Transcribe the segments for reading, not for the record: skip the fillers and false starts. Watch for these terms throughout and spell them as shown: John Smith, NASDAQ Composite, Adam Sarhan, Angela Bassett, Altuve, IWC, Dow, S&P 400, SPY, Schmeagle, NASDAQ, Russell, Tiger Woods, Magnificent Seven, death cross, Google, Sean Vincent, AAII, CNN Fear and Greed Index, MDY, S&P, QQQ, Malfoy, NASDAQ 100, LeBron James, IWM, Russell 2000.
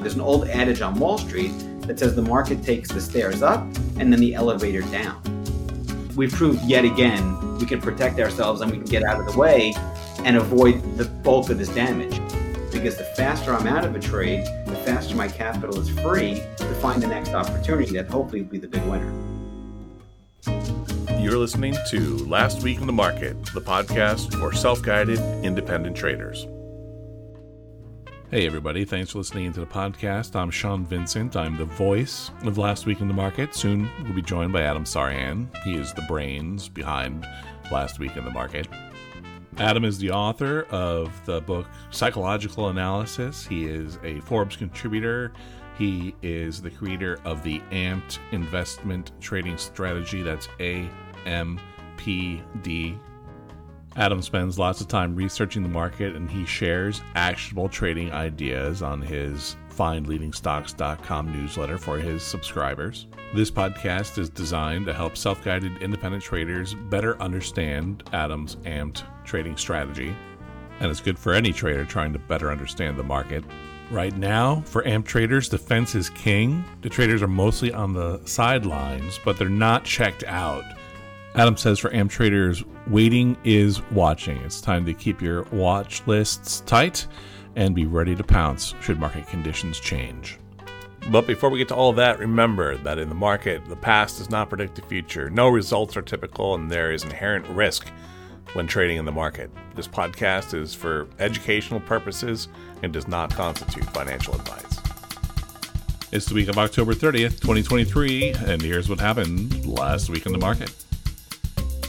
There's an old adage on Wall Street that says the market takes the stairs up and then the elevator down. We've proved yet again we can protect ourselves and we can get out of the way and avoid the bulk of this damage. Because the faster I'm out of a trade, the faster my capital is free to find the next opportunity that hopefully will be the big winner. You're listening to Last Week in the Market, the podcast for self-guided independent traders. Hey everybody, thanks for listening to the podcast. I'm Sean Vincent. I'm the voice of Last Week in the Market. Soon we'll be joined by Adam Sarhan. He is the brains behind Last Week in the Market. Adam is the author of the book Psychological Analysis. He is a Forbes contributor. He is the creator of the AMPD investment trading strategy. That's AMPD. Adam spends lots of time researching the market, and he shares actionable trading ideas on his findleadingstocks.com newsletter for his subscribers. This podcast is designed to help self-guided independent traders better understand Adam's AMPD trading strategy, and it's good for any trader trying to better understand the market. Right now, for AMPD traders, the fence is king. The traders are mostly on the sidelines, but they're not checked out. Adam says for AMPD traders, waiting is watching. It's time to keep your watch lists tight and be ready to pounce should market conditions change. But before we get to all that, remember that in the market, the past does not predict the future. No results are typical, and there is inherent risk when trading in the market. This podcast is for educational purposes and does not constitute financial advice. It's the week of October 30th, 2023, and here's what happened last week in the market.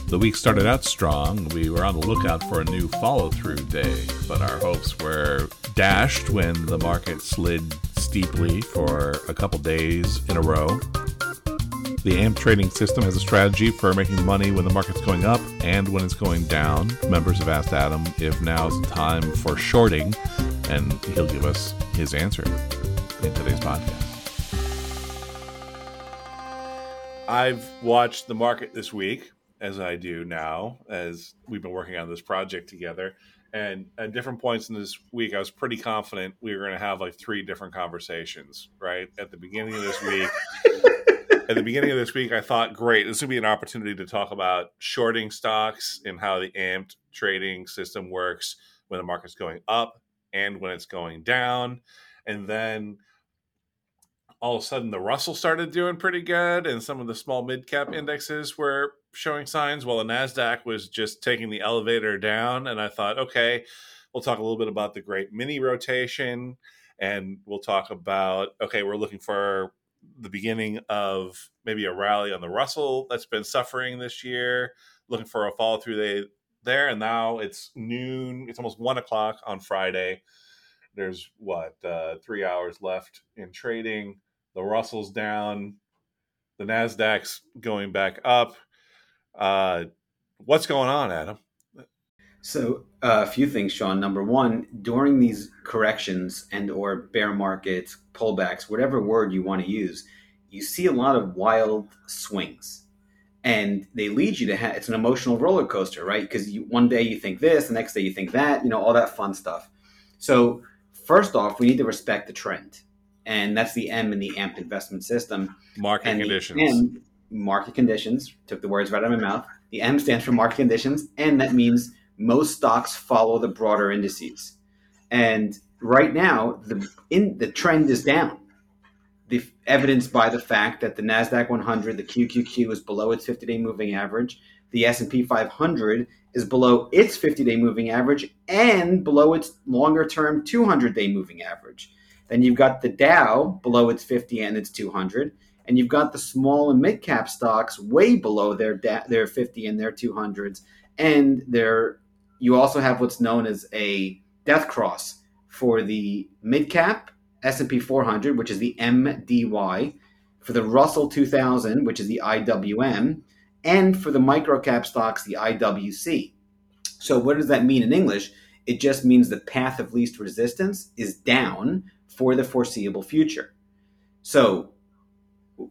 The week started out strong. We were on the lookout for a new follow-through day, but our hopes were dashed when the market slid steeply for a couple days in a row. The AMPD trading system has a strategy for making money when the market's going up and when it's going down. Members have asked Adam if now's the time for shorting, and he'll give us his answer in today's podcast. I've watched the market this week, as I do now, as we've been working on this project together. And at different points in this week, I was pretty confident we were going to have like three different conversations, right? At the beginning of this week, I thought, great, this would be an opportunity to talk about shorting stocks and how the AMPD trading system works when the market's going up and when it's going down. And then all of a sudden, the Russell started doing pretty good, and some of the small mid-cap indexes were showing signs, while the NASDAQ was just taking the elevator down. And I thought, okay, we'll talk a little bit about the great mini rotation, and we'll talk about, okay, we're looking for the beginning of maybe a rally on the Russell that's been suffering this year, looking for a follow-through day there. And now it's noon. It's almost 1 o'clock on Friday. There's 3 hours left in trading. The Russell's down. The NASDAQ's going back up. What's going on, Adam? So a few things, Sean. Number one, during these corrections and or bear markets, pullbacks, whatever word you want to use, you see a lot of wild swings. And they lead you to it's an emotional roller coaster, right? Because one day you think this, the next day you think that, all that fun stuff. So first off, we need to respect the trend. And that's the M in the AMPD investment system. Market conditions. Market conditions, took the words right out of my mouth. The M stands for market conditions, and that means most stocks follow the broader indices. And right now, the trend is down. The evidenced by the fact that the NASDAQ 100, the QQQ, is below its 50-day moving average. The S&P 500 is below its 50-day moving average and below its longer-term 200-day moving average. Then you've got the Dow below its 50 and its 200. And you've got the small and mid-cap stocks way below their 50 and their 200s. And you also have what's known as a death cross for the mid-cap S&P 400, which is the MDY, for the Russell 2000, which is the IWM, and for the micro-cap stocks, the IWC. So what does that mean in English? It just means the path of least resistance is down for the foreseeable future. So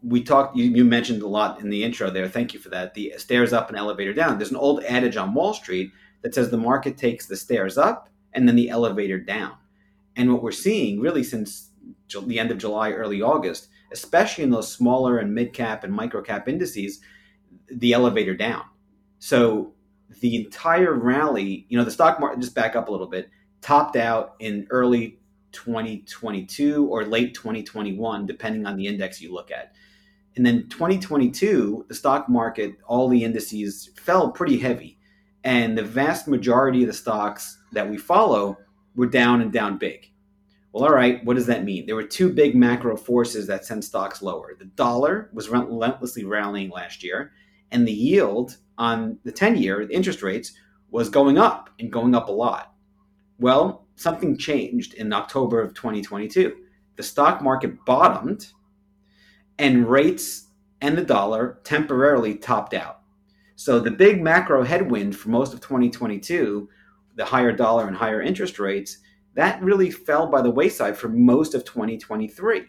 we talked, you mentioned a lot in the intro there. Thank you for that. The stairs up and elevator down. There's an old adage on Wall Street that says the market takes the stairs up and then the elevator down. And what we're seeing really since the end of July, early August, especially in those smaller and mid-cap and micro-cap indices, the elevator down. So the entire rally, you know, the stock market, just back up a little bit, topped out in early 2022 or late 2021, depending on the index you look at. And then 2022, the stock market, all the indices fell pretty heavy. And the vast majority of the stocks that we follow were down and down big. Well, all right, what does that mean? There were two big macro forces that sent stocks lower. The dollar was relentlessly rallying last year, and the yield on the 10-year, the interest rates, was going up and going up a lot. Well, something changed in October of 2022. The stock market bottomed, and rates and the dollar temporarily topped out. So the big macro headwind for most of 2022, the higher dollar and higher interest rates, that really fell by the wayside for most of 2023.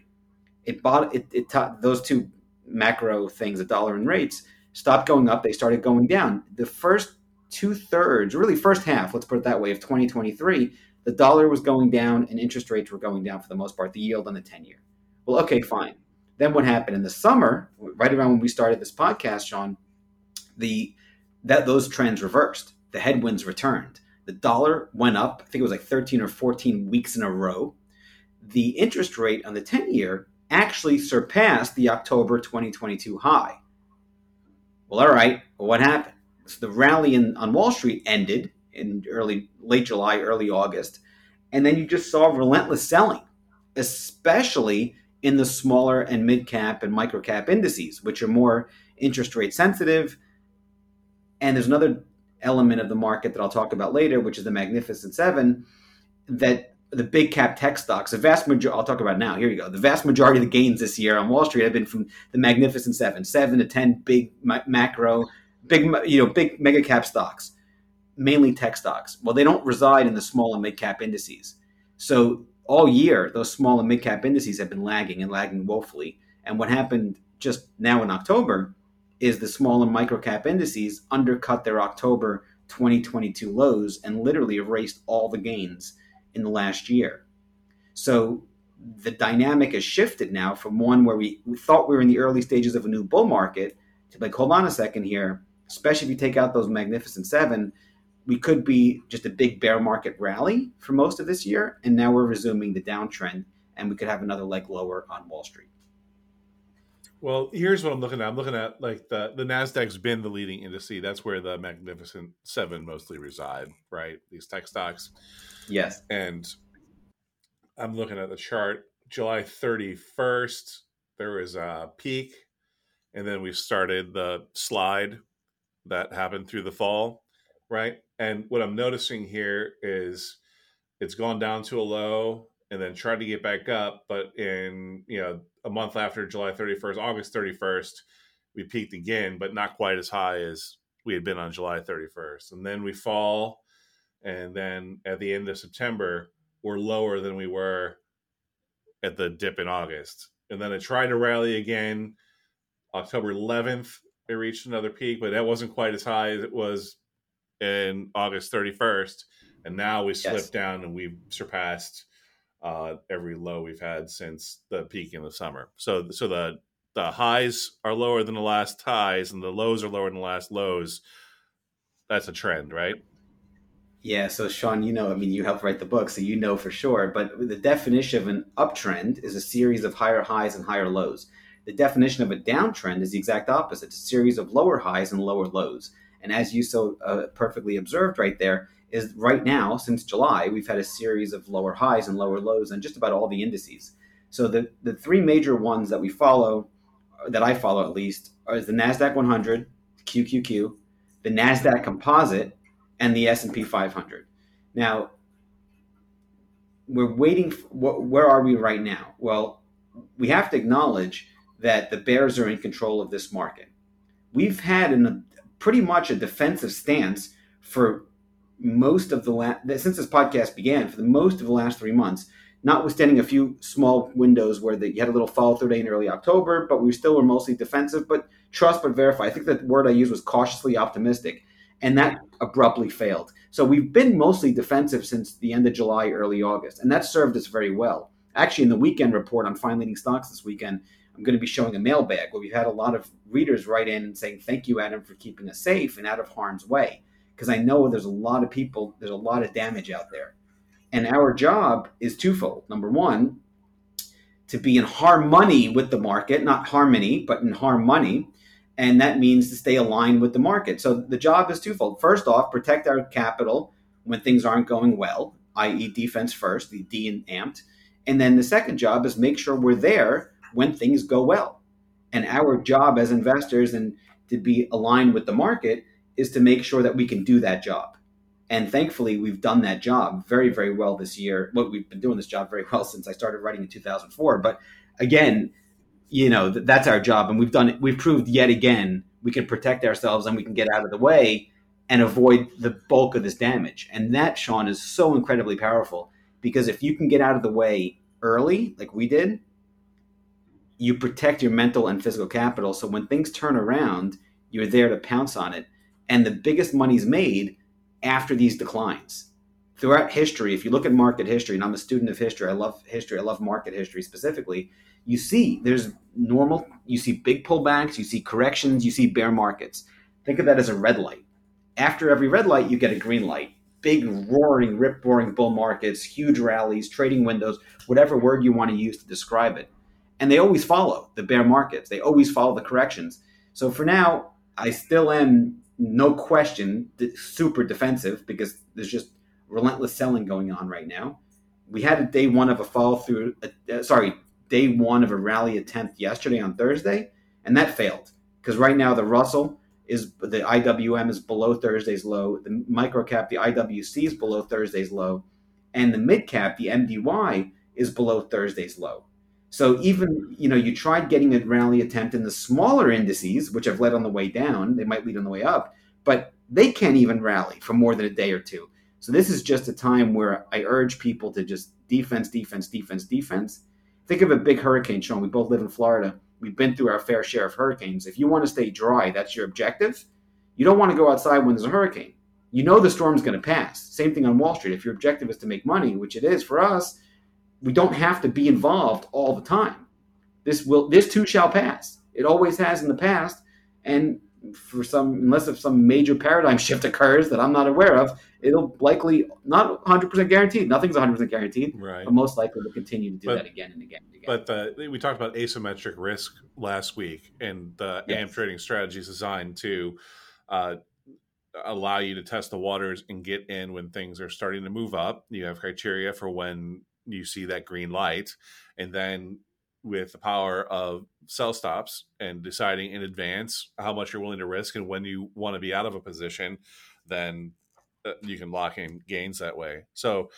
Those two macro things, the dollar and rates, stopped going up. They started going down. The first two-thirds, really first half, let's put it that way, of 2023, the dollar was going down and interest rates were going down for the most part, the yield on the 10-year. Well, okay, fine. Then what happened in the summer, right around when we started this podcast, Sean, those trends reversed. The headwinds returned. The dollar went up, I think it was like 13 or 14 weeks in a row. The interest rate on the 10-year actually surpassed the October 2022 high. Well, all right, well, what happened? So the rally on Wall Street ended in late July, early August, and then you just saw relentless selling, especially in the smaller and mid-cap and micro-cap indices, which are more interest rate sensitive. And there's another element of the market that I'll talk about later, which is the Magnificent Seven, that the big cap tech stocks, the vast majority, I'll talk about now, here you go. The vast majority of the gains this year on Wall Street have been from the Magnificent Seven, 7 to 10 big macro, big mega cap stocks, mainly tech stocks. Well, they don't reside in the small and mid cap indices. So all year, those small and mid cap indices have been lagging and lagging woefully. And what happened just now in October is the small and micro cap indices undercut their October 2022 lows and literally erased all the gains in the last year. So the dynamic has shifted now from one where we thought we were in the early stages of a new bull market to like, hold on a second here, especially if you take out those Magnificent Seven, we could be just a big bear market rally for most of this year. And now we're resuming the downtrend and we could have another leg lower on Wall Street. Well, here's what I'm looking at. I'm looking at like the NASDAQ's been the leading indice. That's where the Magnificent Seven mostly reside, right? These tech stocks. Yes. And I'm looking at the chart. July 31st, there was a peak. And then we started the slide that happened through the fall, right? And what I'm noticing here is it's gone down to a low and then tried to get back up. But in, a month after July 31st, August 31st, we peaked again, but not quite as high as we had been on July 31st. And then we fall. And then at the end of September, we're lower than we were at the dip in August. And then it tried to rally again. October 11th, it reached another peak, but that wasn't quite as high as it was in August 31st. And now we slipped down and we've surpassed every low we've had since the peak in the summer. So the highs are lower than the last highs and the lows are lower than the last lows. That's a trend, right? Yeah. So Sean, you helped write the book, so you know for sure, but the definition of an uptrend is a series of higher highs and higher lows. The definition of a downtrend is the exact opposite. It's a series of lower highs and lower lows. And as you so perfectly observed right there, is right now, since July, we've had a series of lower highs and lower lows on just about all the indices. So the three major ones that we follow, that I follow at least, is the NASDAQ 100, QQQ, the NASDAQ Composite, and the S&P 500. Now, we're waiting. Where are we right now? Well, we have to acknowledge that the bears are in control of this market. We've had pretty much a defensive stance for most of since this podcast began, for the most of the last 3 months, notwithstanding a few small windows where you had a little follow through day in early October, but we still were mostly defensive, but trust but verify. I think that the word I used was cautiously optimistic, and that abruptly failed. So we've been mostly defensive since the end of July, early August, and that served us very well. Actually, in the weekend report on Find Leading Stocks this weekend, I'm going to be showing a mailbag where we've had a lot of readers write in saying, thank you, Adam, for keeping us safe and out of harm's way. Because I know there's a lot of people, there's a lot of damage out there. And our job is twofold. Number one, to be in harmony with the market, not harmony, but in harmony. And that means to stay aligned with the market. So the job is twofold. First off, protect our capital when things aren't going well, i.e. defense first, the D in AMPT. And then the second job is make sure we're there when things go well. And our job as investors and to be aligned with the market is to make sure that we can do that job. And thankfully, we've done that job very, very well this year. Well, we've been doing this job very well since I started writing in 2004. But again, you know, that's our job. And we've done it. We've proved yet again, we can protect ourselves and we can get out of the way and avoid the bulk of this damage. And that, Sean, is so incredibly powerful, because if you can get out of the way early, like we did, you protect your mental and physical capital. So when things turn around, you're there to pounce on it. And the biggest money's made after these declines. Throughout history, if you look at market history, and I'm a student of history, I love market history specifically, you see there's normal, you see big pullbacks, you see corrections, you see bear markets. Think of that as a red light. After every red light, you get a green light. Big roaring, rip-roaring bull markets, huge rallies, trading windows, whatever word you want to use to describe it. And they always follow the bear markets. They always follow the corrections. So for now, I still am, no question, super defensive, because there's just relentless selling going on right now. We had a day one of a follow through, day one of a rally attempt yesterday on Thursday, and that failed because right now the Russell is, the IWM is below Thursday's low, the micro cap, the IWC is below Thursday's low, and the mid cap, the MDY, is below Thursday's low. So even, you know, you tried getting a rally attempt in the smaller indices, which have led on the way down, they might lead on the way up, but they can't even rally for more than a day or two. So this is just a time where I urge people to just defense. Think of a big hurricane, Sean. We both live in Florida. We've been through our fair share of hurricanes. If you want to stay dry, that's your objective. You don't want to go outside when there's a hurricane. You know the storm's going to pass. Same thing on Wall Street. If your objective is to make money, which it is for us, we don't have to be involved all the time. This too shall pass. It always has in the past. And unless if some major paradigm shift occurs that I'm not aware of, it'll likely, not 100% guaranteed. Nothing's 100% guaranteed, right, but most likely will continue to do that again and again and again. But we talked about asymmetric risk last week, and the AMP trading strategy is designed to allow you to test the waters and get in when things are starting to move up. You have criteria for when you see that green light, and then with the power of sell stops and deciding in advance how much you're willing to risk and when you want to be out of a position, then you can lock in gains that way. So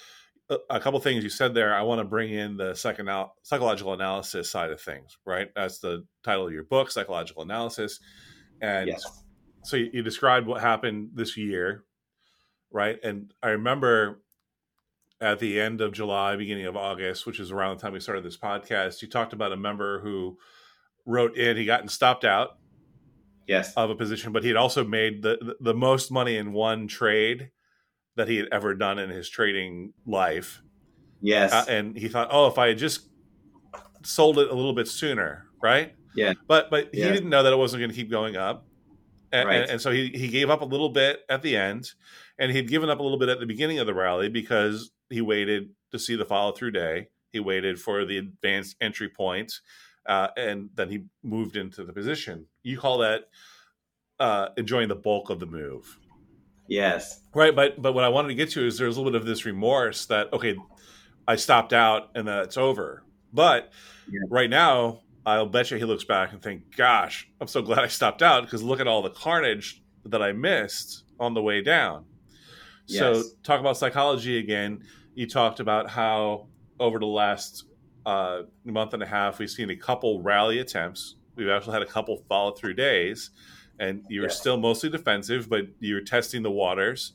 a couple of things you said there, I want to bring in the psychological analysis side of things, right? That's the title of your book, Psychological Analysis. And yes. So you described what happened this year, right? And I remember at the end of July, beginning of August, which is around the time we started this podcast, you talked about a member who wrote in, he gotten stopped out of a position, but he had also made the most money in one trade that he had ever done in his trading life. Yes. And he thought, if I had just sold it a little bit sooner, right? Yeah. But he didn't know that it wasn't going to keep going up. And so he gave up a little bit at the end, and he'd given up a little bit at the beginning of the rally because he waited to see the follow-through day. He waited for the advanced entry point, and then he moved into the position. You call that enjoying the bulk of the move. Yes. Right, but what I wanted to get to is there's a little bit of this remorse that, okay, I stopped out and that's over. But right now, I'll bet you he looks back and think, gosh, I'm so glad I stopped out because look at all the carnage that I missed on the way down. Yes. So talk about psychology again. You talked about how over the last month and a half, we've seen a couple rally attempts. We've actually had a couple follow-through days, and you're still mostly defensive, but you're testing the waters.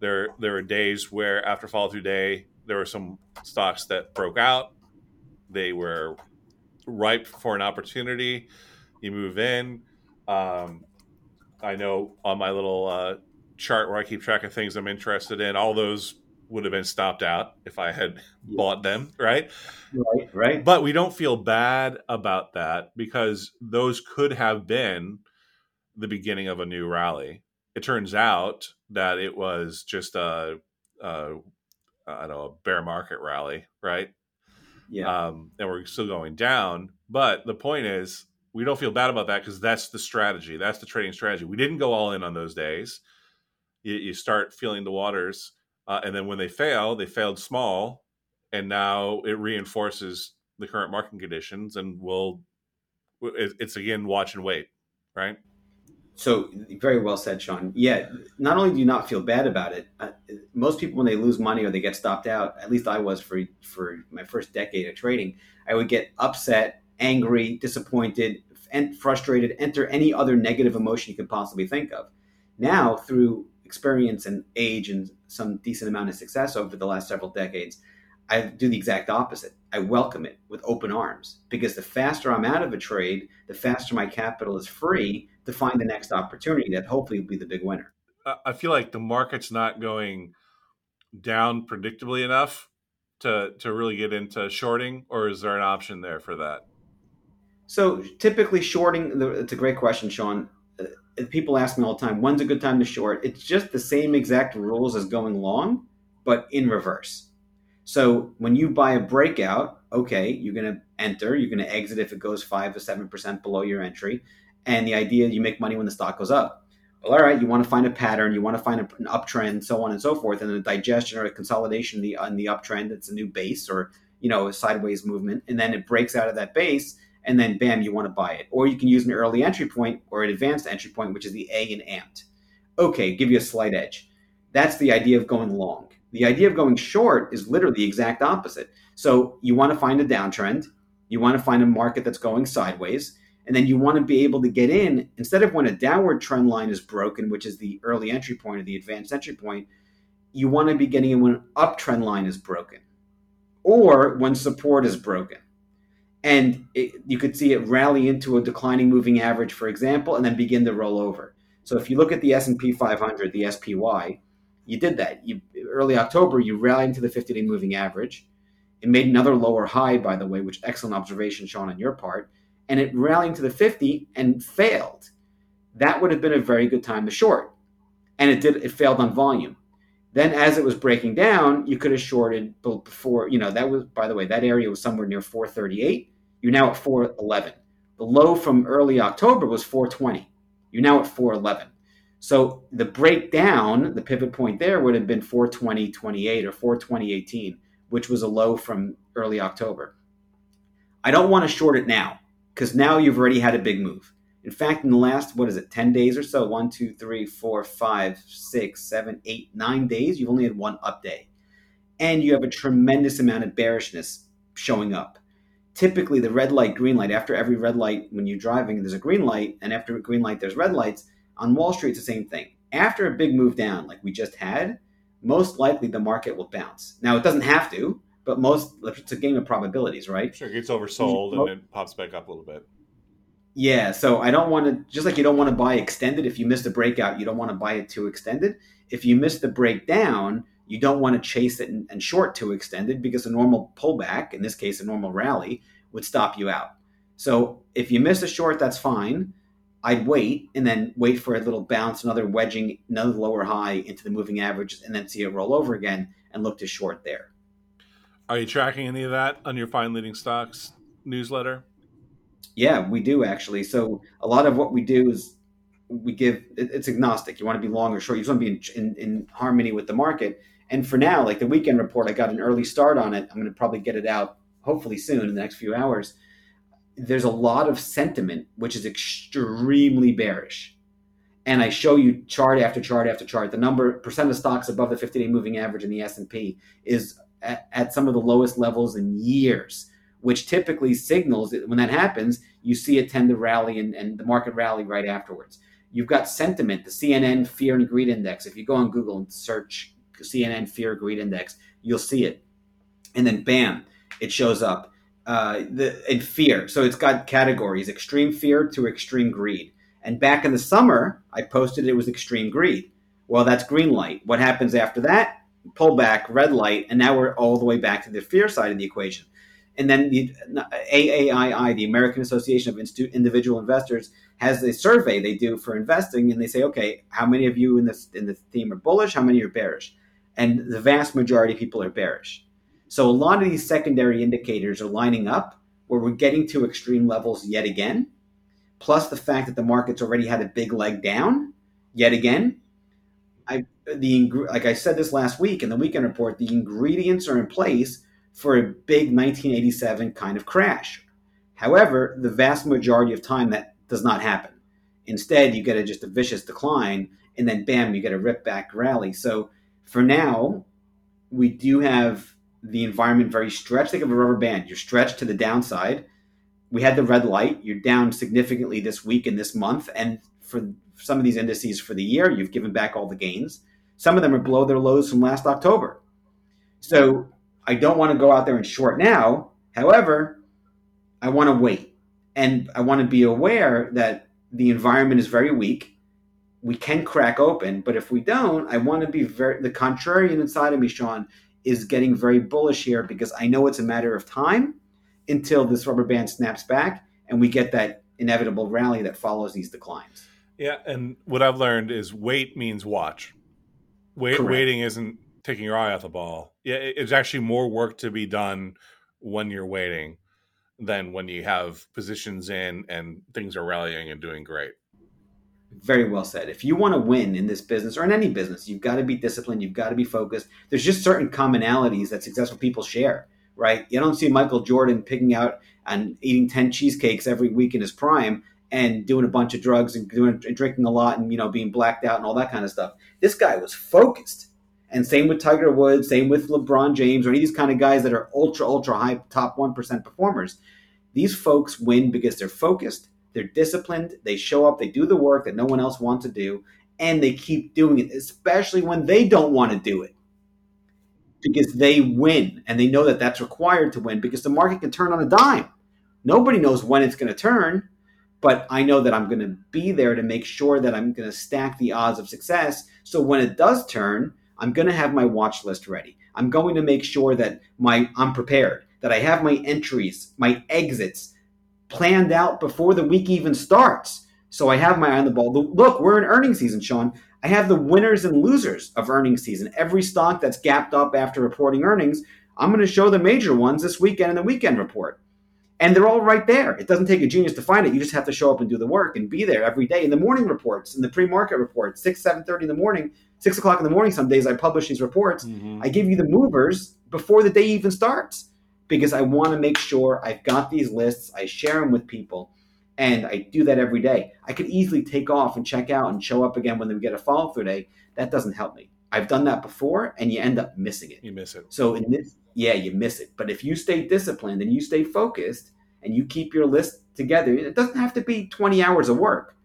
There were days where after follow-through day, there were some stocks that broke out. They were ripe for an opportunity. You move in. I know on my little chart where I keep track of things I'm interested in, all those would have been stopped out if I had bought them, right? Right, right. But we don't feel bad about that because those could have been the beginning of a new rally. It turns out that it was just a bear market rally, right? Yeah. And we're still going down. But the point is, we don't feel bad about that because that's the strategy. That's the trading strategy. We didn't go all in on those days. You start feeling the waters. And then when they fail, they failed small. And now it reinforces the current market conditions. And it's again, watch and wait, right? So very well said, Sean. Yeah, not only do you not feel bad about it, most people, when they lose money or they get stopped out, at least I was for my first decade of trading, I would get upset, angry, disappointed, and frustrated, enter any other negative emotion you could possibly think of. Now, through experience and age and some decent amount of success over the last several decades, I do the exact opposite. I welcome it with open arms because the faster I'm out of a trade, the faster my capital is free to find the next opportunity that hopefully will be the big winner. I feel like the market's not going down predictably enough to really get into shorting, or is there an option there for that? So typically shorting, it's a great question, Sean. People ask me all the time, when's a good time to short? It's just the same exact rules as going long, but in reverse. So when you buy a breakout, okay, you're going to enter, you're going to exit if it goes 5 or 7% below your entry. And the idea, you make money when the stock goes up. Well, all right, you want to find a pattern, you want to find an uptrend, so on and so forth, and a digestion or a consolidation on the uptrend, it's a new base or, a sideways movement. And then it breaks out of that base, and then bam, you want to buy it. Or you can use an early entry point or an advanced entry point, which is the A in AMPT. Okay, give you a slight edge. That's the idea of going long. The idea of going short is literally the exact opposite. So you want to find a downtrend, you want to find a market that's going sideways, and then you want to be able to get in, instead of when a downward trend line is broken, which is the early entry point or the advanced entry point, you want to be getting in when an uptrend line is broken or when support is broken. And you could see it rally into a declining moving average, for example, and then begin to roll over. So if you look at the S&P 500, the SPY, you did that. Early October, you rallied into the 50-day moving average. It made another lower high, by the way, which excellent observation, Sean, on your part. And it rallying to the 50 and failed. That would have been a very good time to short. And it did. It failed on volume. Then as it was breaking down, you could have shorted before, that was, by the way, that area was somewhere near 438. You're now at 411. The low from early October was 420. You're now at 411. So the breakdown, the pivot point there would have been 420.28 or 420.18, which was a low from early October. I don't want to short it now, because now you've already had a big move. In fact, in the last, 10 days or so, 1, 2, 3, 4, 5, 6, 7, 8, 9 days, you've only had one up day. And you have a tremendous amount of bearishness showing up. Typically, the red light, green light, after every red light when you're driving, there's a green light, and after a green light, there's red lights. On Wall Street, it's the same thing. After a big move down, like we just had, most likely the market will bounce. Now, it doesn't have to. But it's a game of probabilities, right? Sure, it gets oversold and it pops back up a little bit. Yeah, so I don't want to, just like you don't want to buy extended. If you miss the breakout, you don't want to buy it too extended. If you miss the breakdown, you don't want to chase it and short too extended because a normal pullback, in this case, a normal rally, would stop you out. So if you miss a short, that's fine. I'd wait and then wait for a little bounce, another wedging, another lower high into the moving averages, and then see it roll over again and look to short there. Are you tracking any of that on your Find Leading Stocks newsletter? Yeah, we do actually. So a lot of what we do is we give, it's agnostic. You want to be long or short. You just want to be in harmony with the market. And for now, like the weekend report, I got an early start on it. I'm going to probably get it out hopefully soon in the next few hours. There's a lot of sentiment, which is extremely bearish. And I show you chart after chart after chart. The percent of stocks above the 50-day moving average in the S&P is at some of the lowest levels in years, which typically signals that when that happens, you see it tend to rally and the market rally right afterwards. You've got sentiment, the CNN Fear and Greed Index. If you go on Google and search CNN Fear and Greed Index, you'll see it. And then bam, it shows up in fear. So it's got categories, extreme fear to extreme greed. And back in the summer, I posted it was extreme greed. Well, that's green light. What happens after that? pullback, red light, and now we're all the way back to the fear side of the equation. And then the AAII, the American Association of Individual Investors, has a survey they do for investing, and they say, okay, how many of you in the theme are bullish? How many are bearish? And the vast majority of people are bearish. So a lot of these secondary indicators are lining up where we're getting to extreme levels yet again, plus the fact that the market's already had a big leg down yet again. Like I said this last week in the weekend report, the ingredients are in place for a big 1987 kind of crash. However, the vast majority of time that does not happen. Instead, you get just a vicious decline, and then bam, you get a rip back rally. So for now, we do have the environment very stretched. Think of a rubber band. You're stretched to the downside. We had the red light. You're down significantly this week and this month. And for some of these indices for the year, you've given back all the gains. Some of them are below their lows from last October. So I don't want to go out there and short now. However, I want to wait. And I want to be aware that the environment is very weak. We can crack open, but if we don't, I want to be the contrarian inside of me, Sean, is getting very bullish here because I know it's a matter of time until this rubber band snaps back and we get that inevitable rally that follows these declines. Yeah, and what I've learned is wait means watch. Waiting isn't taking your eye off the ball. Yeah, it's actually more work to be done when you're waiting than when you have positions in and things are rallying and doing great. Very well said. If you want to win in this business or in any business, you've got to be disciplined. You've got to be focused. There's just certain commonalities that successful people share, right? You don't see Michael Jordan picking out and eating 10 cheesecakes every week in his prime and doing a bunch of drugs and drinking a lot and, being blacked out and all that kind of stuff. This guy was focused. And same with Tiger Woods, same with LeBron James, or any of these kind of guys that are ultra, ultra high top 1% performers. These folks win because they're focused, they're disciplined, they show up, they do the work that no one else wants to do, and they keep doing it, especially when they don't want to do it. Because they win, and they know that that's required to win because the market can turn on a dime. Nobody knows when it's going to turn, but I know that I'm going to be there to make sure that I'm going to stack the odds of success. So when it does turn, I'm going to have my watch list ready. I'm going to make sure that I'm prepared, that I have my entries, my exits planned out before the week even starts. So I have my eye on the ball. Look, we're in earnings season, Sean. I have the winners and losers of earnings season. Every stock that's gapped up after reporting earnings, I'm going to show the major ones this weekend in the weekend report. And they're all right there. It doesn't take a genius to find it. You just have to show up and do the work and be there every day in the morning reports, in the pre-market reports, 6, 7:30 in the morning, 6 o'clock in the morning some days I publish these reports. Mm-hmm. I give you the movers before the day even starts because I want to make sure I've got these lists. I share them with people, and I do that every day. I could easily take off and check out and show up again when we get a follow-through day. That doesn't help me. I've done that before, and you end up missing it. You miss it. So in this, you miss it. But if you stay disciplined and you stay focused and you keep your list together, it doesn't have to be 20 hours of work.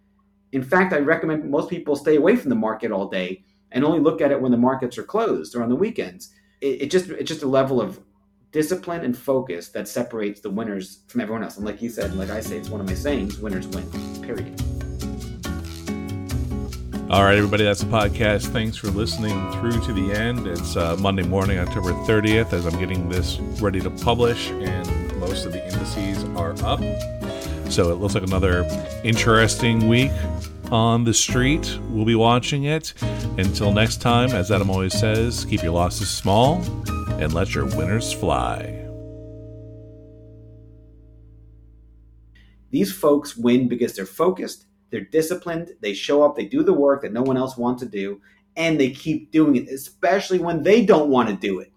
In fact, I recommend most people stay away from the market all day and only look at it when the markets are closed or on the weekends. It's just a level of discipline and focus that separates the winners from everyone else. And like you said, and like I say, it's one of my sayings, winners win, period. All right, everybody, that's the podcast. Thanks for listening through to the end. It's Monday morning, October 30th, as I'm getting this ready to publish, and most of the indices are up. So it looks like another interesting week on the street. We'll be watching it. Until next time, as Adam always says, keep your losses small and let your winners fly. These folks win because they're focused. They're disciplined. They show up. They do the work that no one else wants to do. And they keep doing it, especially when they don't want to do it.